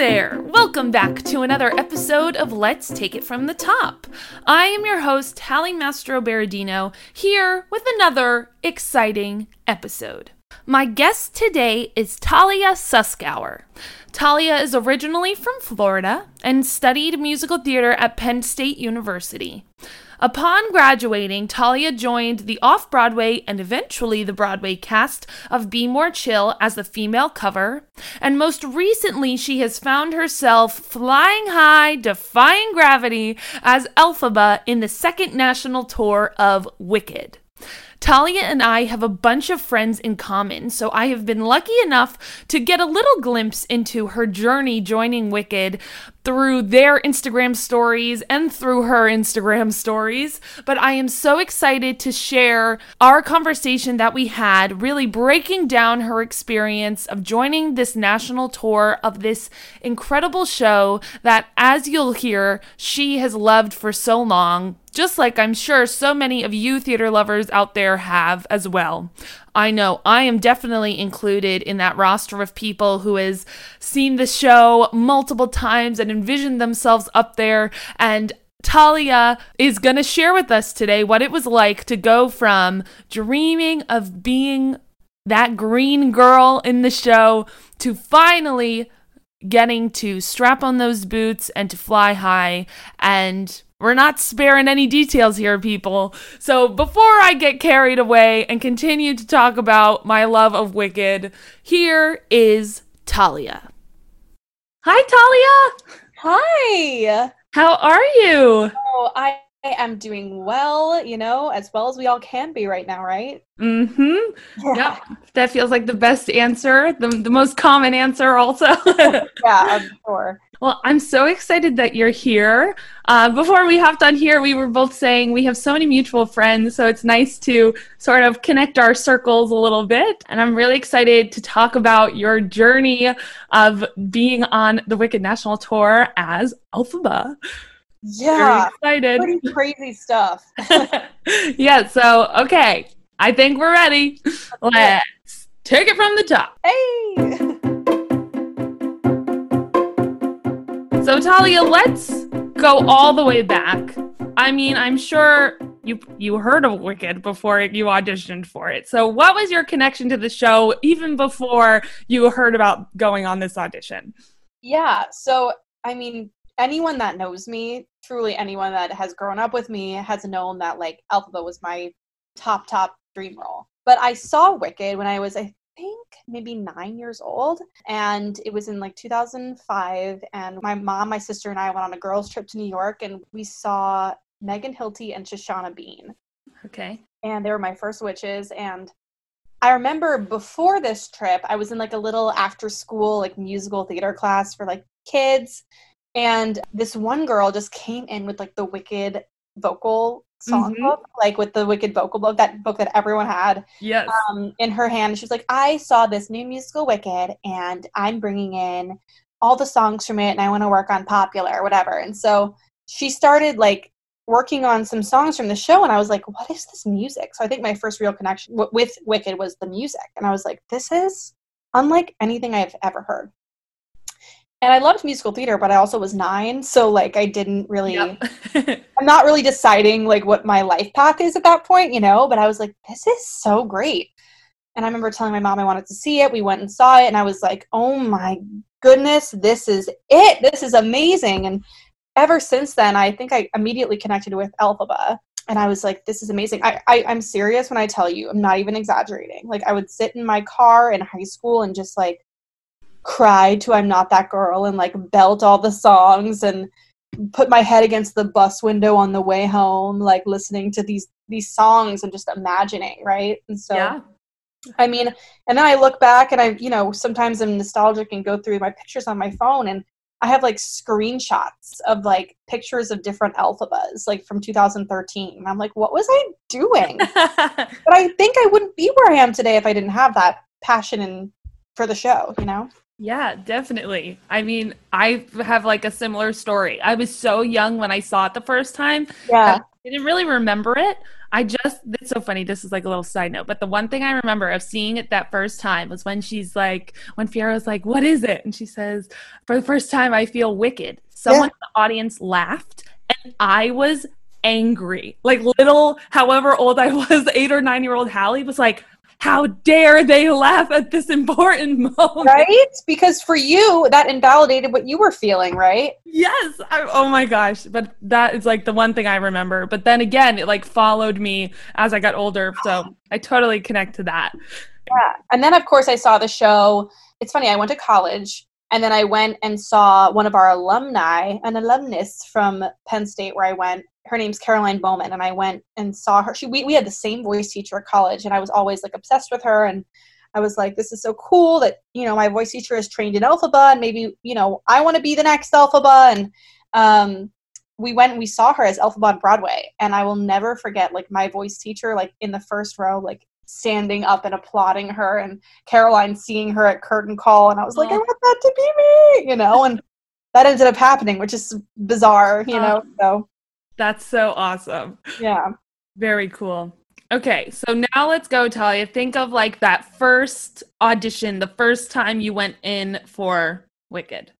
there! Welcome back to another episode of Let's Take It From The Top. I am your host, Hallie Mastro-Beradino, here with another exciting episode. My guest today is Talia Suskauer. Talia is originally from Florida and studied musical theater at Penn State University. Upon graduating, Talia joined the off-Broadway and eventually the Broadway cast of Be More Chill as the female cover, and most recently she has found herself flying high, defying gravity as Elphaba in the second national tour of Wicked. Talia and I have a bunch of friends in common, so I have been lucky enough to get a little glimpse into her journey joining Wicked through their Instagram stories and through her Instagram stories. But I am so excited to share our conversation that we had, really breaking down her experience of joining this national tour of this incredible show that, as you'll hear, she has loved for so long, just like I'm sure so many of you theater lovers out there have as well. I know I am definitely included in that roster of people who has seen the show multiple times and envisioned themselves up there, and Talia is going to share with us today what it was like to go from dreaming of being that green girl in the show to finally getting to strap on those boots and to fly high, and we're not sparing any details here, people. So before I get carried away and continue to talk about my love of Wicked, here is Talia. Hi, Talia. Hi. How are you? Oh, I am doing well, you know, as well as we all can be right now, right? Mm-hmm. Yeah. Yep. That feels like the best answer, the most common answer also. Yeah, I'm sure. Well, I'm so excited that you're here. Before we hopped on here, we were both saying we have so many mutual friends, so it's nice to sort of connect our circles a little bit. And I'm really excited to talk about your journey of being on the Wicked National Tour as Elphaba. Yeah, excited. Pretty crazy stuff. Yeah, so, okay, I think we're ready. Let's take it from the top. Hey! So, Talia, let's go all the way back. I mean, I'm sure you heard of Wicked before you auditioned for it. So what was your connection to the show even before you heard about going on this audition? Yeah, so, I mean, anyone that knows me, truly anyone that has grown up with me has known that, like, Elphaba was my top dream role. But I saw Wicked when I was, I think maybe 9 years old, and it was in like 2005, and my mom, my sister, and I went on a girls trip to New York, and we saw Megan Hilty and Shoshana Bean. Okay. And they were my first witches, and I remember before this trip I was in like a little after school like musical theater class for like kids, and this one girl just came in with like the Wicked vocal song book, like with the Wicked vocal book that everyone had, yes, in her hand. She was like, I saw this new musical Wicked, and I'm bringing in all the songs from it, and I want to work on Popular or whatever. And so she started like working on some songs from the show, and I was like, what is this music? So I think my first real connection with Wicked was the music, and I was like, this is unlike anything I've ever heard. And I loved musical theater, but I also was 9, so, like, I didn't really, yep. I'm not really deciding, like, what my life path is at that point, you know, but I was like, this is so great. And I remember telling my mom I wanted to see it. We went and saw it, and I was like, oh my goodness, this is it. This is amazing. And ever since then, I think I immediately connected with Elphaba, and I was like, this is amazing. I'm serious when I tell you, I'm not even exaggerating. Like, I would sit in my car in high school and just, like, cry to I'm Not That Girl and like belt all the songs and put my head against the bus window on the way home, like listening to these songs and just imagining, right? And so, yeah. I mean, and then I look back and I, you know, sometimes I'm nostalgic and go through my pictures on my phone, and I have like screenshots of like pictures of different Elphabas, like from 2013. And I'm like, what was I doing? But I think I wouldn't be where I am today if I didn't have that passion and for the show, you know? Yeah, definitely. I mean, I have like a similar story. I was so young when I saw it the first time. Yeah. I didn't really remember it. it's so funny. This is like a little side note, but the one thing I remember of seeing it that first time was when she's like, when Fierro's like, what is it? And she says, for the first time, I feel wicked. Someone in the audience laughed and I was angry. Like little, however old I was, 8 or 9-year-old Hallie was like, how dare they laugh at this important moment? Right? Because for you, that invalidated what you were feeling, right? Yes. Oh my gosh. But that is like the one thing I remember. But then again, it like followed me as I got older. So I totally connect to that. Yeah. And then of course I saw the show. It's funny. I went to college and then I went and saw one of our alumni, an alumnus from Penn State where I went. Her name's Caroline Bowman, and I went and saw her. We had the same voice teacher at college, and I was always, like, obsessed with her, and I was like, this is so cool that, you know, my voice teacher is trained in Elphaba, and maybe, you know, I want to be the next Elphaba, and we went and we saw her as Elphaba on Broadway, and I will never forget, like, my voice teacher, like, in the first row, like, standing up and applauding her, and Caroline seeing her at curtain call, and I was like, I want that to be me, you know, and that ended up happening, which is bizarre, you know, so. That's so awesome. Yeah. Very cool. Okay. So now let's go, Talia. Think of like that first audition, the first time you went in for Wicked.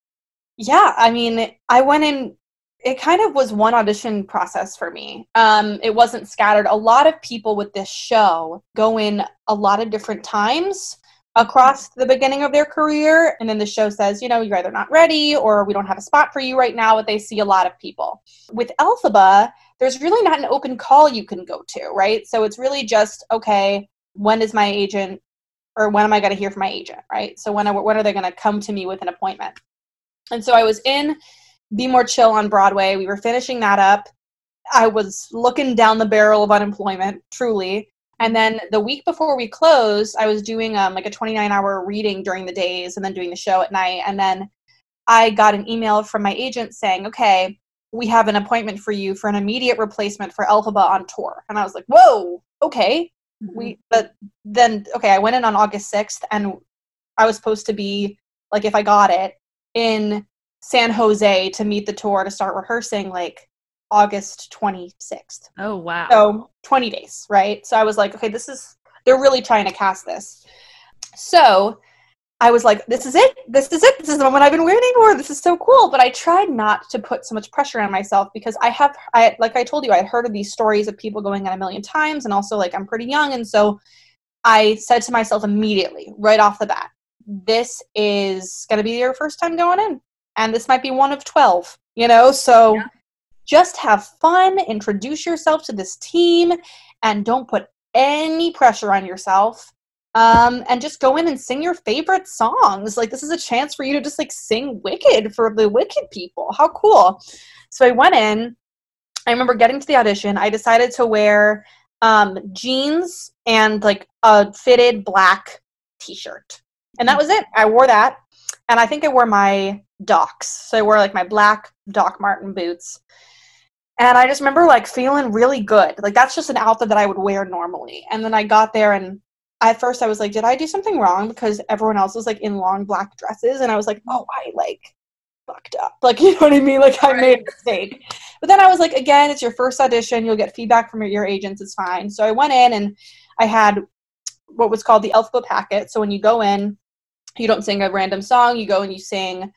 Yeah. I mean, I went in, it kind of was one audition process for me. It wasn't scattered. A lot of people with this show go in a lot of different times across the beginning of their career. And then the show says, you know, you're either not ready or we don't have a spot for you right now, but they see a lot of people. With Elphaba, there's really not an open call you can go to, right? So it's really just, okay, when is my agent or when am I going to hear from my agent, right? So when are they going to come to me with an appointment? And so I was in Be More Chill on Broadway. We were finishing that up. I was looking down the barrel of unemployment, truly. And then the week before we closed, I was doing like a 29-hour reading during the days and then doing the show at night. And then I got an email from my agent saying, okay, we have an appointment for you for an immediate replacement for Elphaba on tour. And I was like, whoa, okay. Mm-hmm. I went in on August 6th and I was supposed to be, like, if I got it, in San Jose to meet the tour to start rehearsing, like, August 26th. Oh, wow. So 20 days, right? So I was like, okay, they're really trying to cast this. So I was like, this is it. This is the moment I've been waiting for. This is so cool. But I tried not to put so much pressure on myself because like I told you, I had heard of these stories of people going on a million times. And also, like, I'm pretty young. And so I said to myself immediately, right off the bat, this is going to be your first time going in. And this might be one of 12, you know? So yeah. Just have fun, introduce yourself to this team, and don't put any pressure on yourself. And just go in and sing your favorite songs. Like, this is a chance for you to just, like, sing Wicked for the Wicked people. How cool. So I went in. I remember getting to the audition. I decided to wear jeans and, like, a fitted black t-shirt. And that was it. I wore that. And I think I wore my Docs. So I wore, like, my black Doc Marten boots. And I just remember, like, feeling really good. Like, that's just an outfit that I would wear normally. And then I got there, and at first I was like, did I do something wrong? Because everyone else was, like, in long black dresses. And I was like, oh, I, like, fucked up. Like, you know what I mean? Like, I made a mistake. But then I was like, again, it's your first audition. You'll get feedback from your agents. It's fine. So I went in, and I had what was called the Elphaba packet. So when you go in, you don't sing a random song. You go and you sing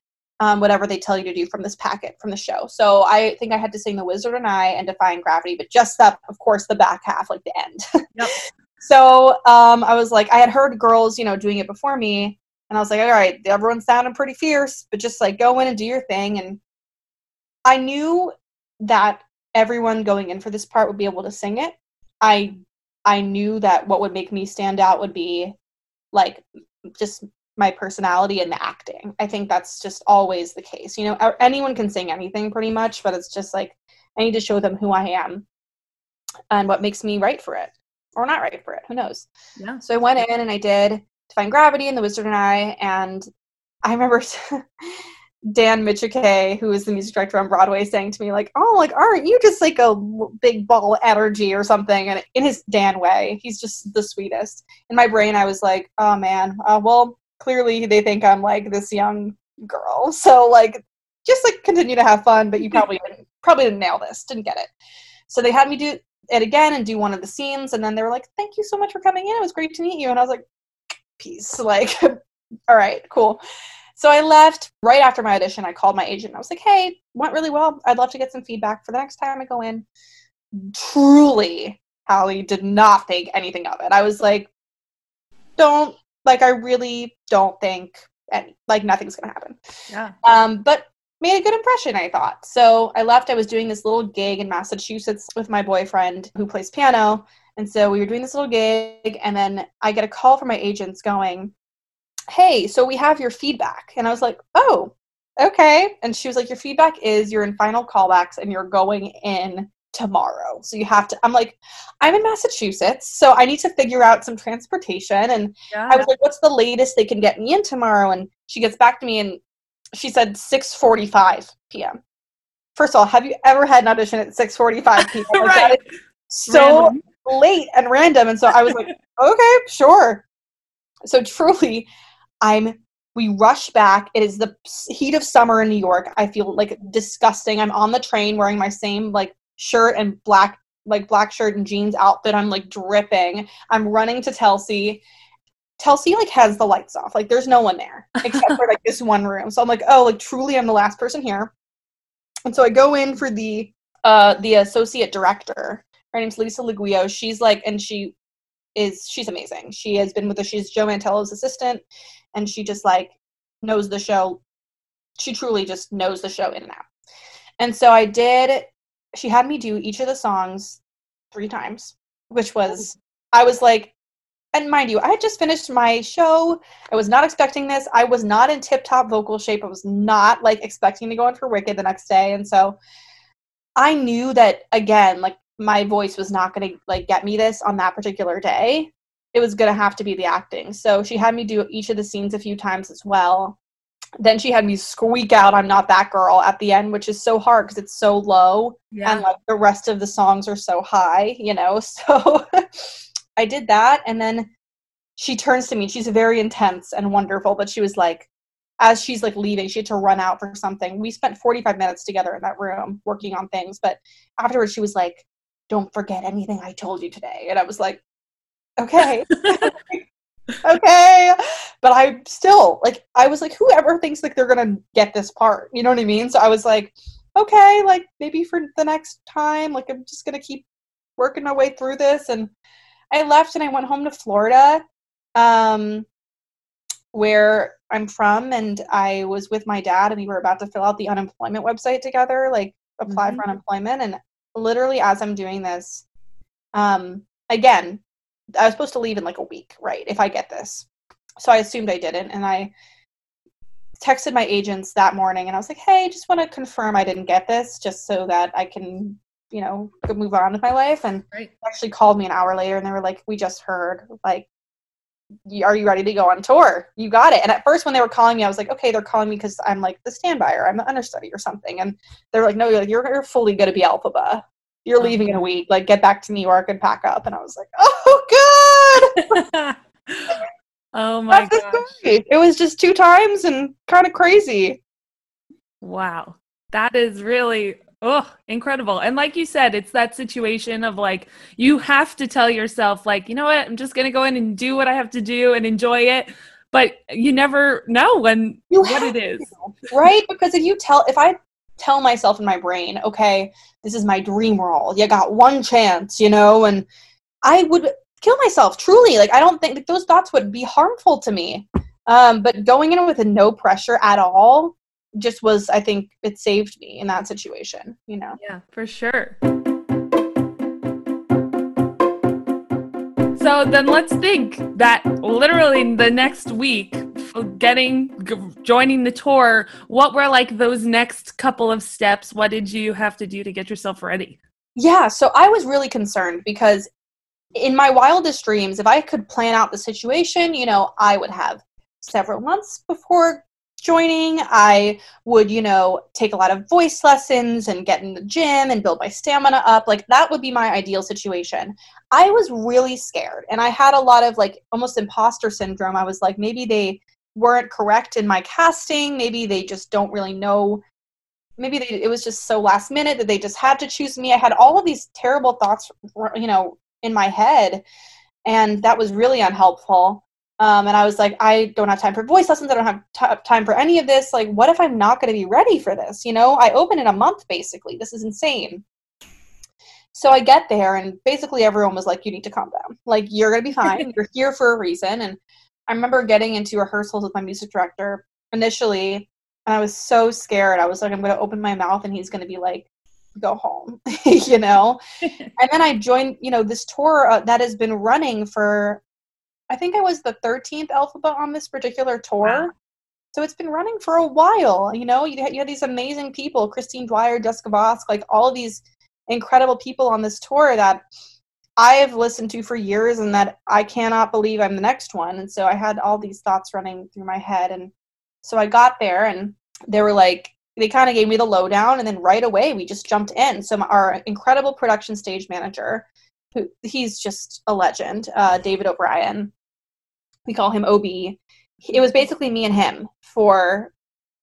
whatever they tell you to do from this packet, from the show. So I think I had to sing The Wizard and I and Defying Gravity, but just that, of course, the back half, like the end. Yep. So I was like, I had heard girls, you know, doing it before me. And I was like, all right, everyone's sounding pretty fierce, but just, like, go in and do your thing. And I knew that everyone going in for this part would be able to sing it. I knew that what would make me stand out would be, like, just my personality and the acting. I think that's just always the case. You know, anyone can sing anything pretty much, but it's just like, I need to show them who I am and what makes me right for it or not right for it. Who knows? Yeah. So I went in and I did Defying Gravity and The Wizard and I, and I remember Dan Michukay, who is the music director on Broadway, saying to me, like, oh, like, aren't you just like a big ball of energy or something? And in his Dan way, he's just the sweetest. In my brain, I was like, oh man, well, clearly they think I'm like this young girl. So like, just like continue to have fun, but you probably didn't nail this, didn't get it. So they had me do it again and do one of the scenes. And then they were like, thank you so much for coming in. It was great to meet you. And I was like, peace. Like, all right, cool. So I left right after my audition. I called my agent and I was like, hey, went really well. I'd love to get some feedback for the next time I go in. Truly, Hallie did not think anything of it. I was like, I really don't think, like, nothing's going to happen. Yeah. But made a good impression, I thought. So I left. I was doing this little gig in Massachusetts with my boyfriend who plays piano. And so we were doing this little gig, and then I get a call from my agents going, hey, so we have your feedback. And I was like, oh, okay. And she was like, your feedback is you're in final callbacks and you're going in tomorrow. So you have to, I'm like, I'm in Massachusetts, so I need to figure out some transportation. And yeah. I was like, what's the latest they can get me in tomorrow? And she gets back to me and she said 6:45 p.m. First of all, have you ever had an audition at 6:45 p.m.? Like, right. So random. Late and random. And so I was like, okay, sure. So truly, we rush back. It is the heat of summer in New York. I feel like disgusting. I'm on the train wearing my same shirt and black shirt and jeans outfit. I'm dripping. I'm running to Telsey. Telsey has the lights off. There's no one there except for this one room. So I'm like, oh, truly I'm the last person here. And so I go in for the associate director. Her name's Lisa Liguio. She's she's amazing. She has been with us. She's Joe Mantello's assistant, and she just knows the show. She truly just knows the show in and out. And so she had me do each of the songs 3 times, which was, I was like, and mind you, I had just finished my show. I was not expecting this. I was not in tip-top vocal shape. I was not expecting to go in for Wicked the next day. And so I knew that, again, my voice was not going to get me this on that particular day. It was going to have to be the acting. So she had me do each of the scenes a few times as well. Then she had me squeak out "I'm Not That Girl" at the end, which is so hard because it's so low. Yeah. And the rest of the songs are so high, so I did that. And then she turns to me, she's very intense and wonderful, but she was as she's leaving, she had to run out for something. We spent 45 minutes together in that room working on things, but afterwards she was like, don't forget anything I told you today. And I was like, okay. Okay. But I still, I was like, whoever thinks they're going to get this part, you know what I mean? So I was like, okay, maybe for the next time, I'm just going to keep working my way through this. And I left and I went home to Florida, where I'm from. And I was with my dad and we were about to fill out the unemployment website together, apply mm-hmm. for unemployment. And literally as I'm doing this, again, I was supposed to leave in a week, right? If I get this. So I assumed I didn't. And I texted my agents that morning and I was like, hey, just want to confirm I didn't get this just so that I can, move on with my life. And right. They actually called me an hour later and they were like, we just heard, are you ready to go on tour? You got it. And at first when they were calling me, I was like, okay, they're calling me because I'm the standby or I'm the understudy or something. And they were like, no, you're fully going to be Elphaba. You're leaving in a week. Get back to New York and pack up. And I was like, oh, God. Oh, my God. It was just 2 times and kind of crazy. Wow. That is really incredible. And like you said, it's that situation of you have to tell yourself, you know what? I'm just going to go in and do what I have to do and enjoy it. But you never know what it is. Right? Because if I tell myself in my brain, okay, this is my dream role. You got one chance, and I would kill myself, truly. I don't think those thoughts would be harmful to me. But going in with no pressure at all just was, I think it saved me in that situation, Yeah, for sure. So then let's think that literally the next week, joining the tour, what were those next couple of steps? What did you have to do to get yourself ready? Yeah, so I was really concerned because in my wildest dreams, if I could plan out the situation, I would have several months before joining. I would, take a lot of voice lessons and get in the gym and build my stamina up. That would be my ideal situation. I was really scared and I had a lot of almost imposter syndrome. I was like, maybe they weren't correct in my casting. Maybe they just don't really know maybe it was just so last minute that they just had to choose me. I had all of these terrible thoughts, you know, in my head, and that was really unhelpful. And I was like, I don't have time for voice lessons. I don't have time for any of this. Like, what if I'm not going to be ready for this? You know, I open in a month, basically. This is insane. So I get there, and basically everyone was like, you need to calm down. Like, you're going to be fine. You're here for a reason. And I remember getting into rehearsals with my music director initially, and I was so scared. I was like, I'm going to open my mouth, and he's going to be like, go home, you know? And then I joined, you know, this tour that has been running for, I think I was the 13th Elphaba on this particular tour. Wow. So it's been running for a while, you know? You had these amazing people, Christine Dwyer, Jessica Vosk, like all of these incredible people on this tour that I have listened to for years and that I cannot believe I'm the next one. And so I had all these thoughts running through my head. And so I got there and they were like, they kind of gave me the lowdown, and then right away we just jumped in. So our incredible production stage manager, who he's just a legend, David O'Brien, we call him OB. It was basically me and him for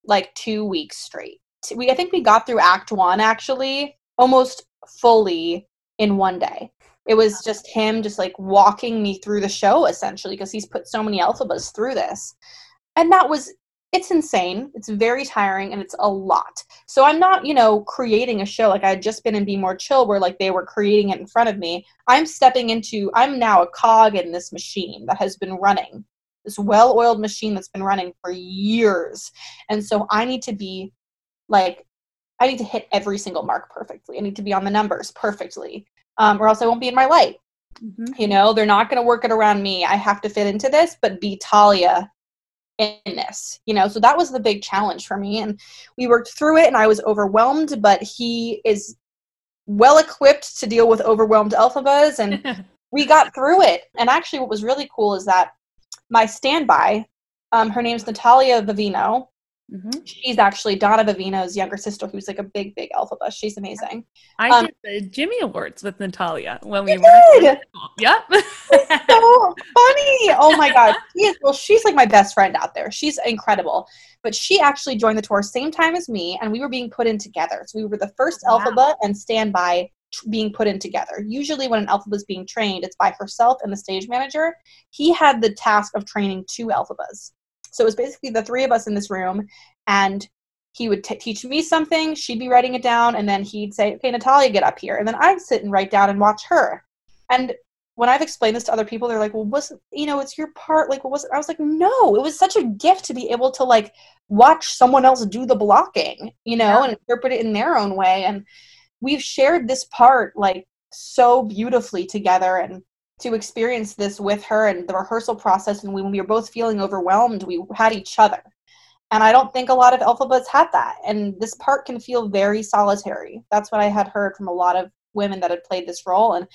like 2 weeks straight. I think we got through act one actually almost fully in one day. It was just him just like walking me through the show essentially, because he's put so many Elphabas through this. And it's insane. It's very tiring and it's a lot. So I'm not, you know, creating a show. Like I had just been in Be More Chill where like they were creating it in front of me. I'm now a cog in this machine that has been running, this well-oiled machine that's been running for years. And so I need to hit every single mark perfectly. I need to be on the numbers perfectly, or else I won't be in my light. Mm-hmm. You know, they're not going to work it around me. I have to fit into this, but be Talia in this, you know? So that was the big challenge for me. And we worked through it and I was overwhelmed, but he is well-equipped to deal with overwhelmed Elphabas. And we got through it. And actually what was really cool is that my standby, her name's Natalia Vivino. Mm-hmm. She's actually Donna Vivino's younger sister, who's like a big, big Elphaba. She's amazing. I did the Jimmy Awards with Natalia when we were. Yep. It's so funny. Oh my God. She's like my best friend out there. She's incredible. But she actually joined the tour same time as me, and we were being put in together. So we were the first Elphaba and standby being put in together. Usually when an Elphaba is being trained, it's by herself and the stage manager. He had the task of training two Elphabas. So it was basically the three of us in this room, and he would teach me something, she'd be writing it down, and then he'd say, okay, Natalia, get up here. And then I'd sit and write down and watch her. And when I've explained this to other people, they're like, well, it's your part. Like, what was it? I was like, no, it was such a gift to be able to like watch someone else do the blocking, you know, and interpret it in their own way. And we've shared this part like so beautifully together, and to experience this with her and the rehearsal process. And when we were both feeling overwhelmed, we had each other. And I don't think a lot of Elphabas had that. And this part can feel very solitary. That's what I had heard from a lot of women that had played this role. And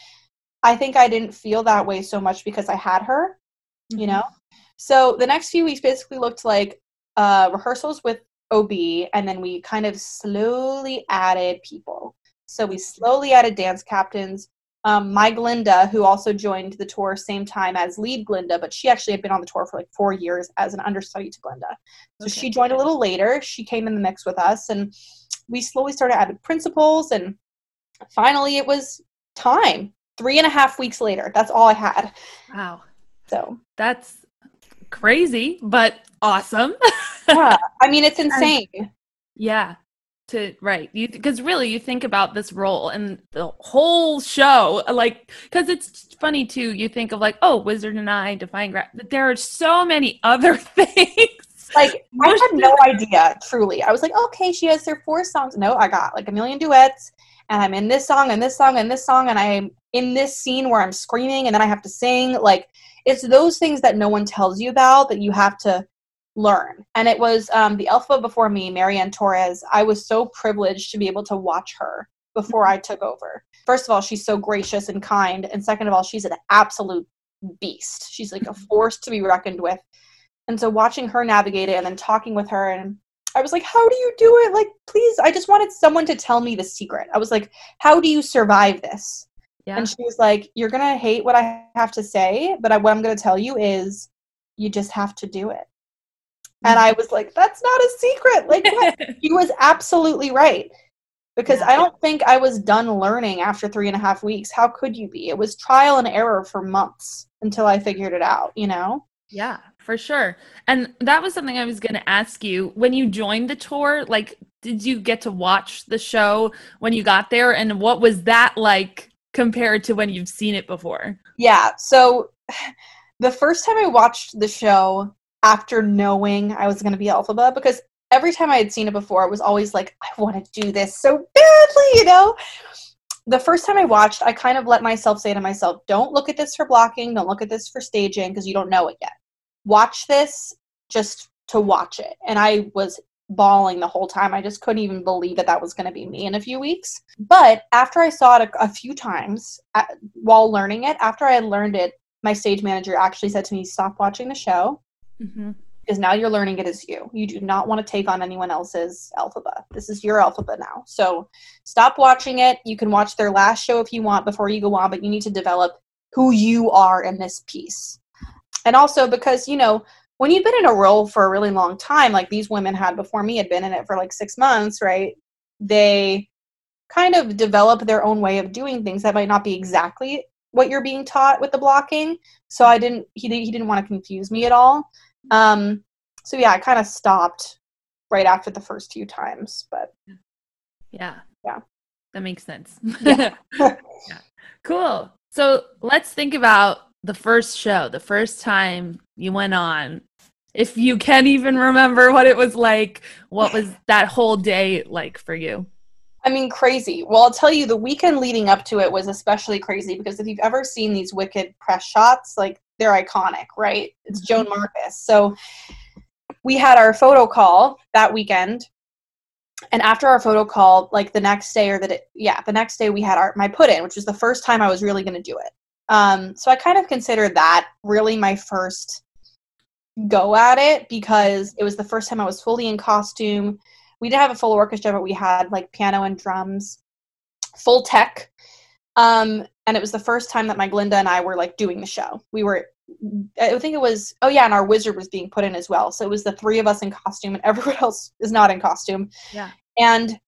I think I didn't feel that way so much because I had her, you know? So the next few weeks basically looked like rehearsals with OB. And then we kind of slowly added people. So we slowly added dance captains. My Glinda, who also joined the tour same time as lead Glinda, but she actually had been on the tour for like 4 years as an understudy to Glinda. So she joined a little later. She came in the mix with us, and we slowly started adding principals, and finally it was time. 3.5 weeks later. That's all I had. Wow. So that's crazy, but awesome. Yeah. I mean, it's insane. Yeah. Because really you think about this role and the whole show, like, because it's funny too, you think of like, oh, Wizard and I, Defying Gravity, but there are so many other things. Like, I had no idea, truly. I was like, okay, she has her 4 songs. No, I got like a million duets, and I'm in this song and this song and this song, and I'm in this scene where I'm screaming, and then I have to sing. Like, it's those things that no one tells you about that you have to learn. And it was the Elphaba before me, Marianne Torres. I was so privileged to be able to watch her before I took over. First of all, she's so gracious and kind. And second of all, she's an absolute beast. She's like a force to be reckoned with. And so watching her navigate it and then talking with her, and I was like, how do you do it? Like, please, I just wanted someone to tell me the secret. I was like, how do you survive this? Yeah. And she was like, you're going to hate what I have to say, but what I'm going to tell you is you just have to do it. And I was like, that's not a secret. Like, what? She was absolutely right. Because I don't think I was done learning after 3.5 weeks. How could you be? It was trial and error for months until I figured it out, you know? Yeah, for sure. And that was something I was going to ask you. When you joined the tour, like, did you get to watch the show when you got there? And what was that like compared to when you've seen it before? Yeah. So the first time I watched the show after knowing I was going to be Elphaba, because every time I had seen it before, it was always like, I want to do this so badly, you know? The first time I watched, I kind of let myself say to myself, don't look at this for blocking, don't look at this for staging, because you don't know it yet. Watch this just to watch it. And I was bawling the whole time. I just couldn't even believe that that was going to be me in a few weeks. But after I saw it a few times while learning it, after I had learned it, my stage manager actually said to me, stop watching the show. Mm-hmm. Because now you're learning it as you. You do not want to take on anyone else's Elphaba. This is your Elphaba now. So stop watching it. You can watch their last show if you want before you go on, but you need to develop who you are in this piece. And also because, you know, when you've been in a role for a really long time, like these women had before me had been in it for like 6 months, right? They kind of develop their own way of doing things that might not be exactly what you're being taught with the blocking. So he didn't want to confuse me at all. So yeah, I kind of stopped right after the first few times, but yeah. That makes sense. Yeah. Yeah. Cool. So let's think about the first show, the first time you went on, if you can even remember what it was like. What was that whole day like for you? I mean, crazy. Well, I'll tell you, the weekend leading up to it was especially crazy because if you've ever seen these Wicked press shots, like, they're iconic, right? It's Joan Marcus. So we had our photo call that weekend. And after our photo call, like the next day the next day we had my put in, which was the first time I was really going to do it. So I kind of consider that really my first go at it because it was the first time I was fully in costume. We didn't have a full orchestra, but we had like piano and drums, full tech. And it was the first time that my Glinda and I were like doing the show. And our wizard was being put in as well. So it was the three of us in costume and everyone else is not in costume. Yeah. And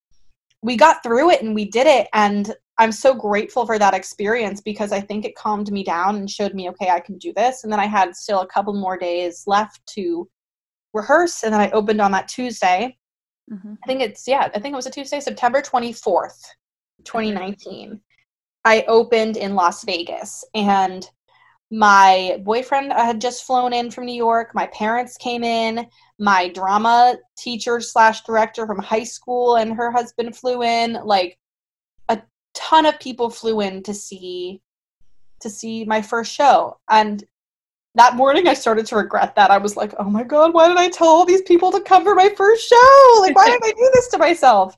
we got through it and we did it. And I'm so grateful for that experience because I think it calmed me down and showed me, okay, I can do this. And then I had still a couple more days left to rehearse. And then I opened on that Tuesday. Mm-hmm. I think it was a Tuesday, September 24th, 2019. I opened in Las Vegas, and my boyfriend had just flown in from New York. My parents came in. My drama teacher / director from high school and her husband flew in. Like, a ton of people flew in to see my first show. And that morning I started to regret that. I was like, oh my God, why did I tell all these people to come for my first show? Like, why did I do this to myself?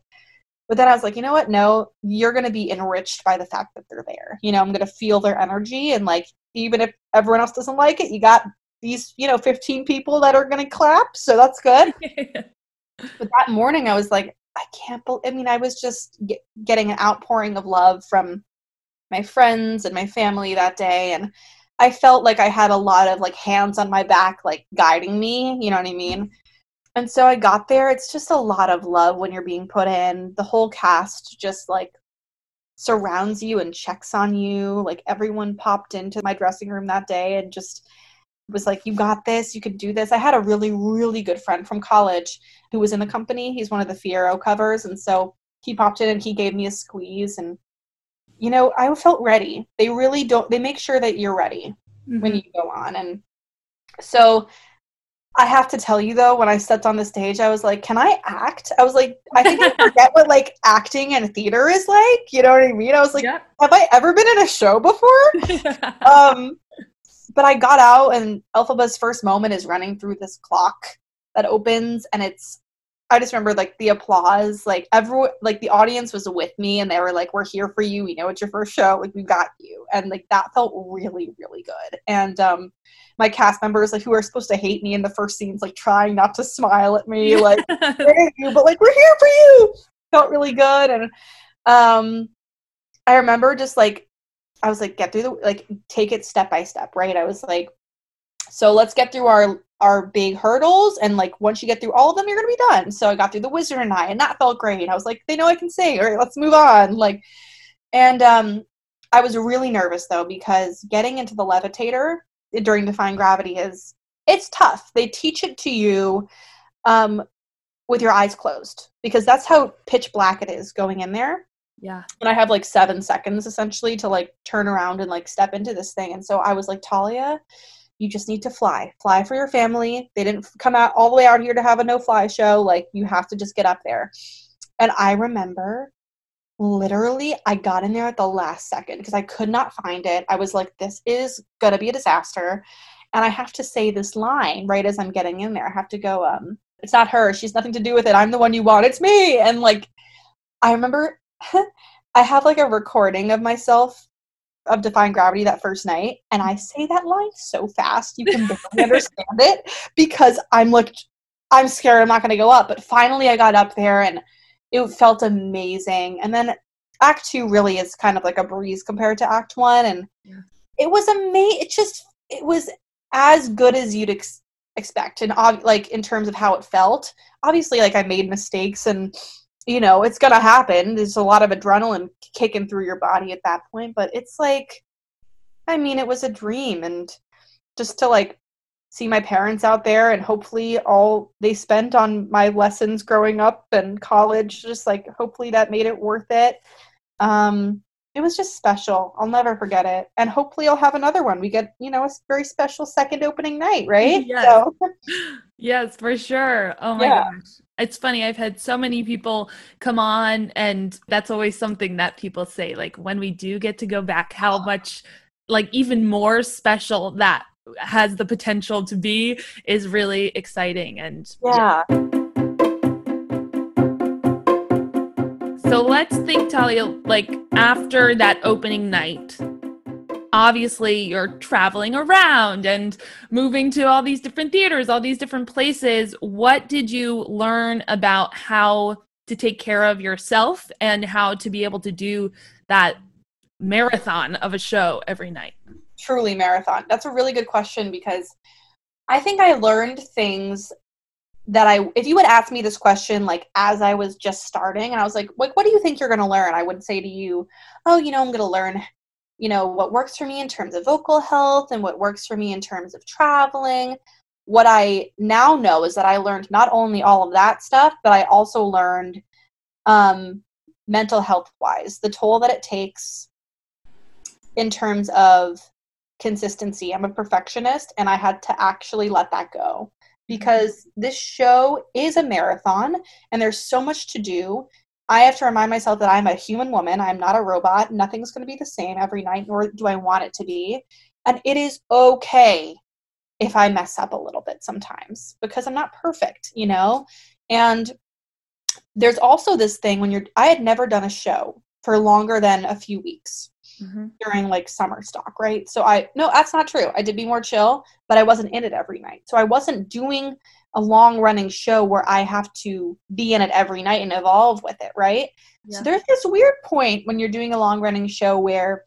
But then I was like, you know what? No, you're going to be enriched by the fact that they're there. You know, I'm going to feel their energy. And like, even if everyone else doesn't like it, you got these, 15 people that are going to clap. So that's good. But that morning I was like, I was just getting an outpouring of love from my friends and my family that day. And I felt like I had a lot of like hands on my back, like guiding me, you know what I mean? And so I got there. It's just a lot of love when you're being put in. The whole cast just like surrounds you and checks on you. Like, everyone popped into my dressing room that day and just was like, you got this, you could do this. I had a really, really good friend from college who was in the company. He's one of the Fiero covers. And so he popped in and he gave me a squeeze. And, I felt ready. They really don't, they make sure that you're ready when you go on. And so I have to tell you, though, when I stepped on the stage, I was like, can I act? I was like, I think I forget what, like, acting and theater is like. You know what I mean? I was like, yeah. Have I ever been in a show before? But I got out, and Elphaba's first moment is running through this clock that opens, and I just remember, like, the applause. Like, everyone, like, the audience was with me, and they were like, we're here for you. We know it's your first show. Like, we got you. And, like, that felt really, really good. And my cast members, like, who are supposed to hate me in the first scenes, like, trying not to smile at me, like, hey, you, but, like, we're here for you. Felt really good. And I remember just, like, I was like, get through the, like, take it step by step, right? I was like, So let's get through our big hurdles, and like once you get through all of them, you're gonna be done. So I got through the Wizard and I, and that felt great. I was like, they know I can sing. All right, let's move on. Like, and I was really nervous though, because getting into the levitator during Defying Gravity is, it's tough. They teach it to you with your eyes closed, because that's how pitch black it is going in there. Yeah. And I have like 7 seconds essentially to like turn around and like step into this thing. And so I was like, Talia, you just need to fly for your family. They didn't come out all the way out here to have a no fly show. Like, you have to just get up there. And I remember literally I got in there at the last second because I could not find it. I was like, this is going to be a disaster. And I have to say this line right as I'm getting in there. I have to go, it's not her. She's nothing to do with it. I'm the one you want. It's me. And like, I remember I have like a recording of myself of Defying Gravity that first night. And I say that line so fast. You can barely understand it, because I'm like, I'm scared I'm not going to go up. But finally I got up there and it felt amazing. And then act two really is kind of like a breeze compared to act one. And it was amazing. It was as good as you'd expect. And like in terms of how it felt, obviously like I made mistakes and, you know, it's going to happen. There's a lot of adrenaline kicking through your body at that point, but it's like, I mean, it was a dream. And just to like see my parents out there and hopefully all they spent on my lessons growing up and college, just like, hopefully that made it worth it. It was just special. I'll never forget it. And hopefully I'll have another one. We get, you know, a very special second opening night, right? Yes, so. Yes, for sure. Oh my gosh. It's funny. I've had so many people come on, and that's always something that people say, like when we do get to go back, how much like even more special that has the potential to be is really exciting. And So let's think, Talia, like after that opening night, obviously you're traveling around and moving to all these different theaters, all these different places. What did you learn about how to take care of yourself and how to be able to do that marathon of a show every night? Truly marathon. That's a really good question, because I think I learned things that if you would ask me this question, like as I was just starting and I was like, what do you think you're going to learn? I would say to you, oh, you know, I'm going to learn, you know, what works for me in terms of vocal health and what works for me in terms of traveling. What I now know is that I learned not only all of that stuff, but I also learned mental health wise, the toll that it takes in terms of consistency. I'm a perfectionist and I had to actually let that go. Because this show is a marathon and there's so much to do. I have to remind myself that I'm a human woman. I'm not a robot. Nothing's going to be the same every night, nor do I want it to be. And it is okay if I mess up a little bit sometimes, because I'm not perfect, you know? And there's also this thing when I had never done a show for longer than a few weeks. Mm-hmm. During like summer stock, right? So that's not true. I did Be More Chill, but I wasn't in it every night. So I wasn't doing a long running show where I have to be in it every night and evolve with it, right? Yeah. So there's this weird point when you're doing a long running show where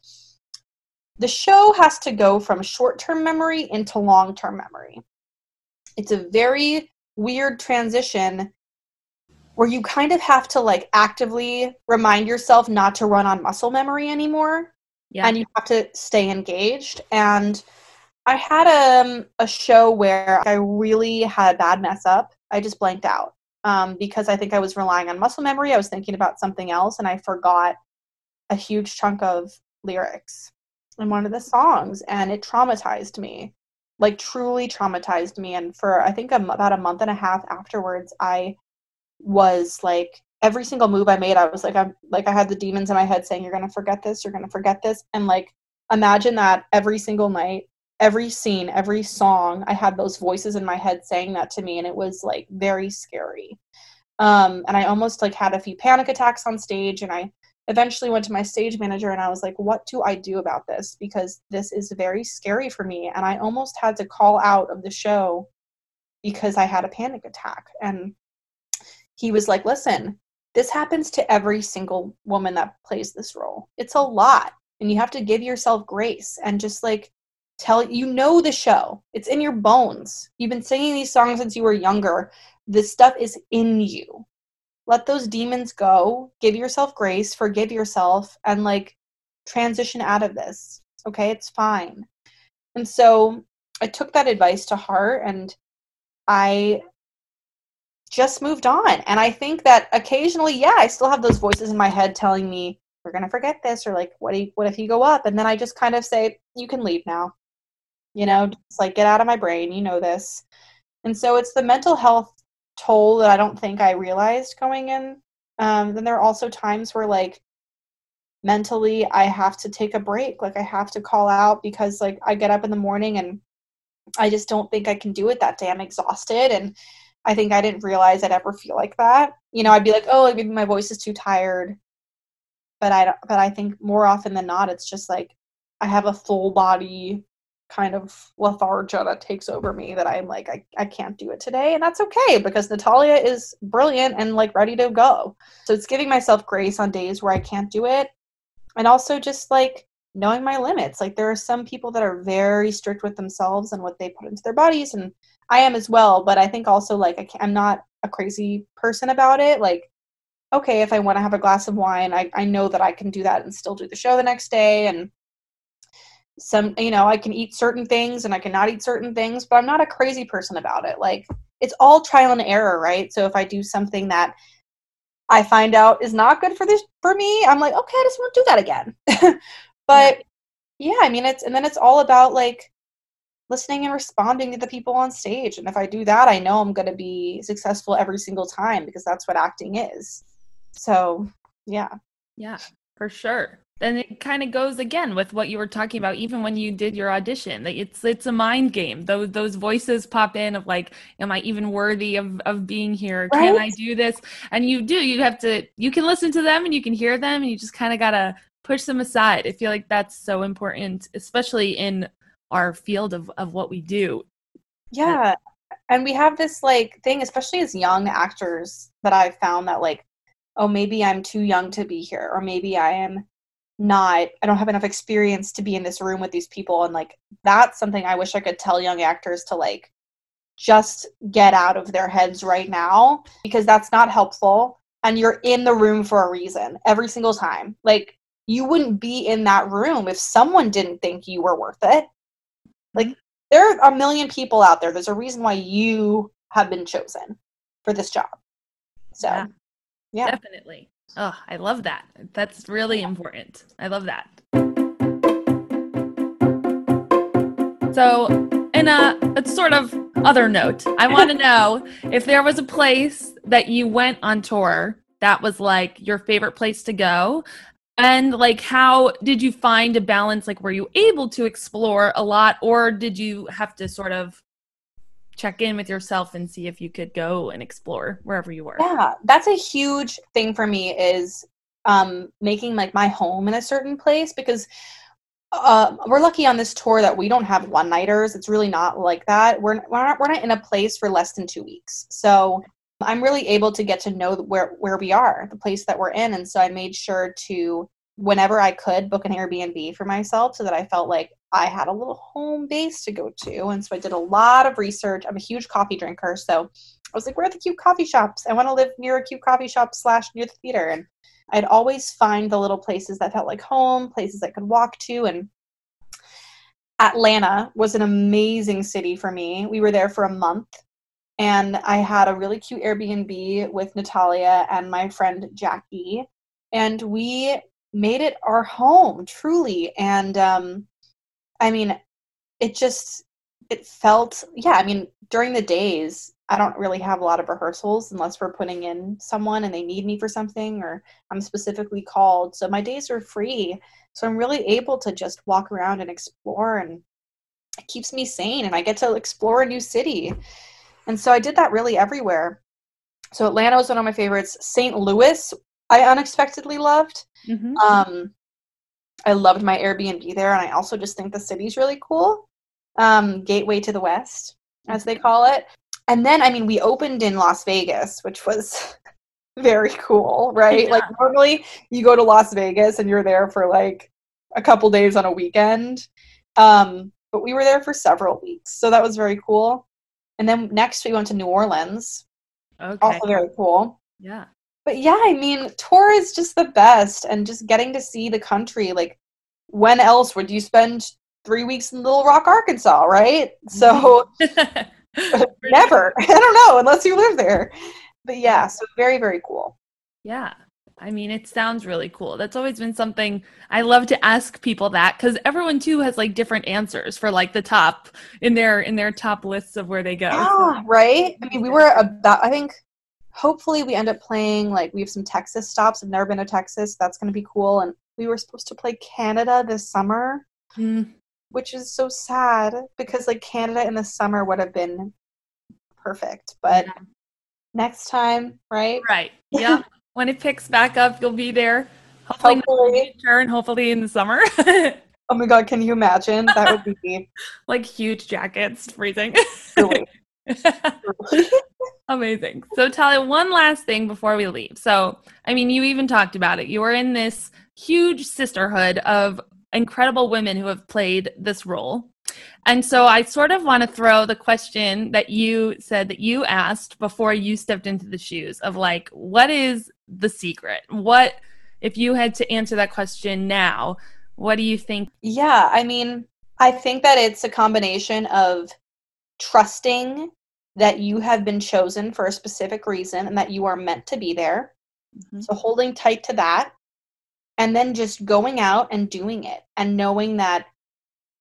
the show has to go from short-term memory into long-term memory. It's a very weird transition where you kind of have to like actively remind yourself not to run on muscle memory anymore. Yeah. And you have to stay engaged. And I had a show where I really had a bad mess up. I just blanked out because I think I was relying on muscle memory. I was thinking about something else, and I forgot a huge chunk of lyrics in one of the songs, and it traumatized me, like truly traumatized me. And for I think about a month and a half afterwards, I was like, every single move I made, I was like, I had the demons in my head saying, you're going to forget this, you're going to forget this. And like, imagine that every single night, every scene, every song, I had those voices in my head saying that to me. And it was like very scary. And I almost like had a few panic attacks on stage. And I eventually went to my stage manager and I was like, what do I do about this? Because this is very scary for me. And I almost had to call out of the show because I had a panic attack. And he was like, listen, this happens to every single woman that plays this role. It's a lot. And you have to give yourself grace and just like you know the show. It's in your bones. You've been singing these songs since you were younger. This stuff is in you. Let those demons go. Give yourself grace. Forgive yourself. And, like, transition out of this. Okay? It's fine. And so I took that advice to heart, and I just moved on. And I think that occasionally, yeah, I still have those voices in my head telling me, we're going to forget this, or, like, what if you go up? And then I just kind of say, you can leave now. You know, just, like, get out of my brain. You know this. And so it's the mental health toll that I don't think I realized going in. Then there are also times where, like, mentally I have to take a break. Like, I have to call out because, like, I get up in the morning and I just don't think I can do it that day. I'm exhausted. And I think I didn't realize I'd ever feel like that. You know, I'd be like, oh, maybe my voice is too tired. But I think more often than not, it's just like I have a full body kind of lethargia that takes over me that I'm like, I can't do it today. And that's okay, because Natalia is brilliant and, like, ready to go. So it's giving myself grace on days where I can't do it. And also just, like, knowing my limits. Like, there are some people that are very strict with themselves and what they put into their bodies. And I am as well. But I think also, like, I'm not a crazy person about it. Like, okay, if I want to have a glass of wine, I know that I can do that and still do the show the next day. And some, you know, I can eat certain things and I cannot eat certain things, but I'm not a crazy person about it. Like, it's all trial and error, right? So if I do something that I find out is not good for me, I'm like, okay, I just won't do that again. But yeah, I mean, and then it's all about, like, listening and responding to the people on stage. And if I do that, I know I'm going to be successful every single time, because that's what acting is. So yeah. Yeah, for sure. And it kind of goes again with what you were talking about, even when you did your audition, like, it's a mind game. Those voices pop in of, like, am I even worthy of being here? Right? Can I do this? And you can listen to them and you can hear them, and you just kind of got to push them aside. I feel like that's so important, especially in our field of what we do. Yeah. And we have this, like, thing, especially as young actors, that I've found that, like, oh, maybe I'm too young to be here, or maybe I don't have enough experience to be in this room with these people. And, like, that's something I wish I could tell young actors to, like, just get out of their heads right now, because that's not helpful. And you're in the room for a reason every single time. Like, you wouldn't be in that room if someone didn't think you were worth it. Like, there are a million people out there. There's a reason why you have been chosen for this job. So, yeah. Definitely. Oh, I love that. That's really important. I love that. So, in a sort of other note, I want to know if there was a place that you went on tour that was, like, your favorite place to go. And, like, how did you find a balance? Like, were you able to explore a lot, or did you have to sort of check in with yourself and see if you could go and explore wherever you were? Yeah, that's a huge thing for me, is making, like, my home in a certain place, because we're lucky on this tour that we don't have one-nighters. It's really not like that. We're not in a place for less than 2 weeks. So I'm really able to get to know where we are, the place that we're in. And so I made sure to, whenever I could, book an Airbnb for myself so that I felt like I had a little home base to go to. And so I did a lot of research. I'm a huge coffee drinker. So I was like, where are the cute coffee shops? I want to live near a cute coffee shop / near the theater. And I'd always find the little places that felt like home, places I could walk to. And Atlanta was an amazing city for me. We were there for a month. And I had a really cute Airbnb with Natalia and my friend Jackie, and we made it our home, truly. And, I mean, it felt, I mean, during the days, I don't really have a lot of rehearsals unless we're putting in someone and they need me for something, or I'm specifically called. So my days are free. So I'm really able to just walk around and explore, and it keeps me sane, and I get to explore a new city. And so I did that really everywhere. So Atlanta was one of my favorites. St. Louis, I unexpectedly loved. Mm-hmm. I loved my Airbnb there. And I also just think the city's really cool. Gateway to the West, as they call it. And then, I mean, we opened in Las Vegas, which was very cool, right? Yeah. Like, normally you go to Las Vegas and you're there for, like, a couple days on a weekend. but we were there for several weeks. So that was very cool. And then next we went to New Orleans. Okay. Also very cool. Yeah. But yeah, I mean, tour is just the best, and just getting to see the country. Like, when else would you spend 3 weeks in Little Rock, Arkansas, right? So never. I don't know, unless you live there. But yeah, so very, very cool. Yeah. I mean, it sounds really cool. That's always been something I love to ask people, that because everyone too has like different answers for like the top in their top lists of where they go. Yeah, right. I mean, we were about, I think hopefully we end up playing, like, we have some Texas stops. I've never been to Texas. That's going to be cool. And we were supposed to play Canada this summer, which is so sad because like Canada in the summer would have been perfect. But next time, right? Right. Yeah. When it picks back up, you'll be there. Hopefully in the summer. Oh my God, can you imagine? That would be like huge jackets, freezing. Amazing. So Talia, one last thing before we leave. So, I mean, you even talked about it. You were in this huge sisterhood of incredible women who have played this role. And so I sort of want to throw the question that you said that you asked before you stepped into the shoes of, like, what is the secret? What, if you had to answer that question now, what do you think? Yeah, I mean, I think that it's a combination of trusting that you have been chosen for a specific reason and that you are meant to be there. Mm-hmm. So holding tight to that, and then just going out and doing it and knowing that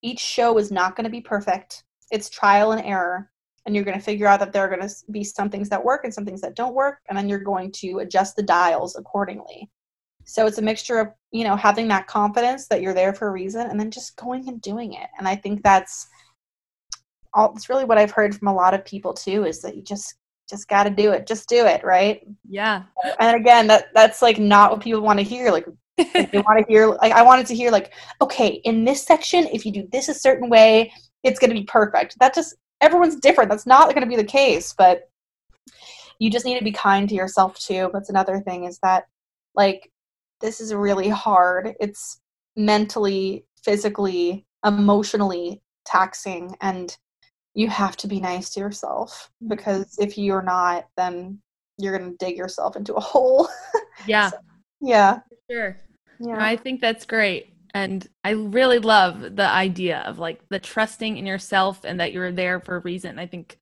each show is not going to be perfect. It's trial and error. And you're going to figure out that there are going to be some things that work and some things that don't work. And then you're going to adjust the dials accordingly. So it's a mixture of, you know, having that confidence that you're there for a reason and then just going and doing it. And I think that's really what I've heard from a lot of people too, is that you just got to do it. Just do it. Right. Yeah. And again, that's like not what people want to hear. Like, they want to hear, like, I wanted to hear, like, okay, in this section, if you do this a certain way, it's going to be perfect. That just, everyone's different. That's not going to be the case, but you just need to be kind to yourself too. That's another thing, is that, like, this is really hard. It's mentally, physically, emotionally taxing, and you have to be nice to yourself, because if you're not, then you're going to dig yourself into a hole. Yeah. So, yeah. Sure. Yeah. No, I think that's great. And I really love the idea of, like, the trusting in yourself and that you're there for a reason. I think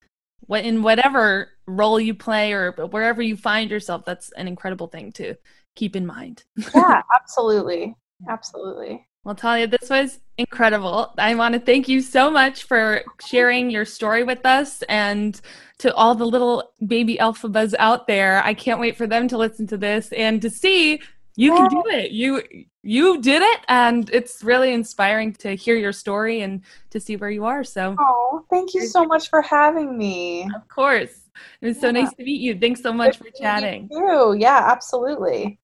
in whatever role you play or wherever you find yourself, that's an incredible thing to keep in mind. Yeah, absolutely. Absolutely. Well, Talia, this was incredible. I want to thank you so much for sharing your story with us, and to all the little baby Elphabas out there. I can't wait for them to listen to this and to see you can do it. You did it, and it's really inspiring to hear your story and to see where you are. So, oh, thank you so much for having me. Of course. It was so nice to meet you. Thanks so much for chatting. Thank you. Yeah, absolutely.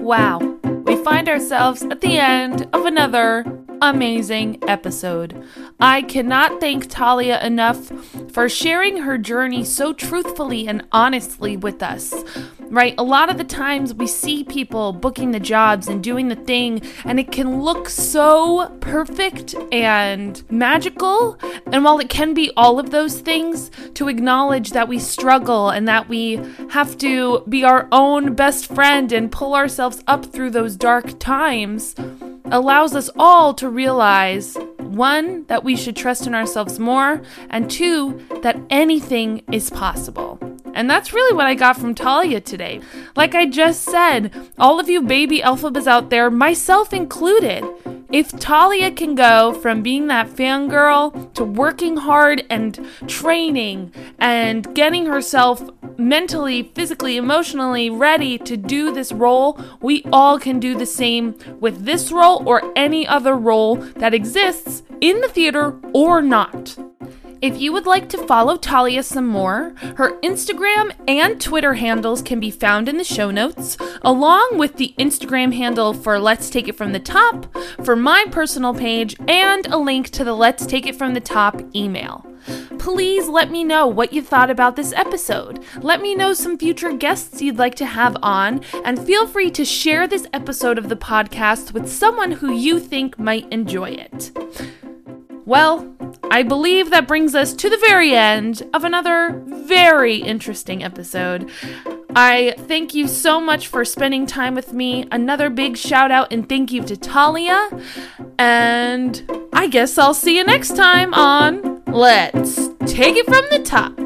Wow. We find ourselves at the end of another amazing episode. I cannot thank Talia enough for sharing her journey so truthfully and honestly with us. Right, a lot of the times we see people booking the jobs and doing the thing, and it can look so perfect and magical. And while it can be all of those things, to acknowledge that we struggle and that we have to be our own best friend and pull ourselves up through those dark times allows us all to realize, one, that we should trust in ourselves more, and two, that anything is possible. And that's really what I got from Talia today. Like I just said, all of you baby Elphabas out there, myself included, if Talia can go from being that fangirl to working hard and training and getting herself mentally, physically, emotionally ready to do this role, we all can do the same with this role or any other role that exists in the theater or not. If you would like to follow Talia some more, her Instagram and Twitter handles can be found in the show notes, along with the Instagram handle for Let's Take It From The Top, for my personal page, and a link to the Let's Take It From The Top email. Please let me know what you thought about this episode. Let me know some future guests you'd like to have on, and feel free to share this episode of the podcast with someone who you think might enjoy it. Well, I believe that brings us to the very end of another very interesting episode. I thank you so much for spending time with me. Another big shout out and thank you to Talia. And I guess I'll see you next time on Let's Take It From The Top.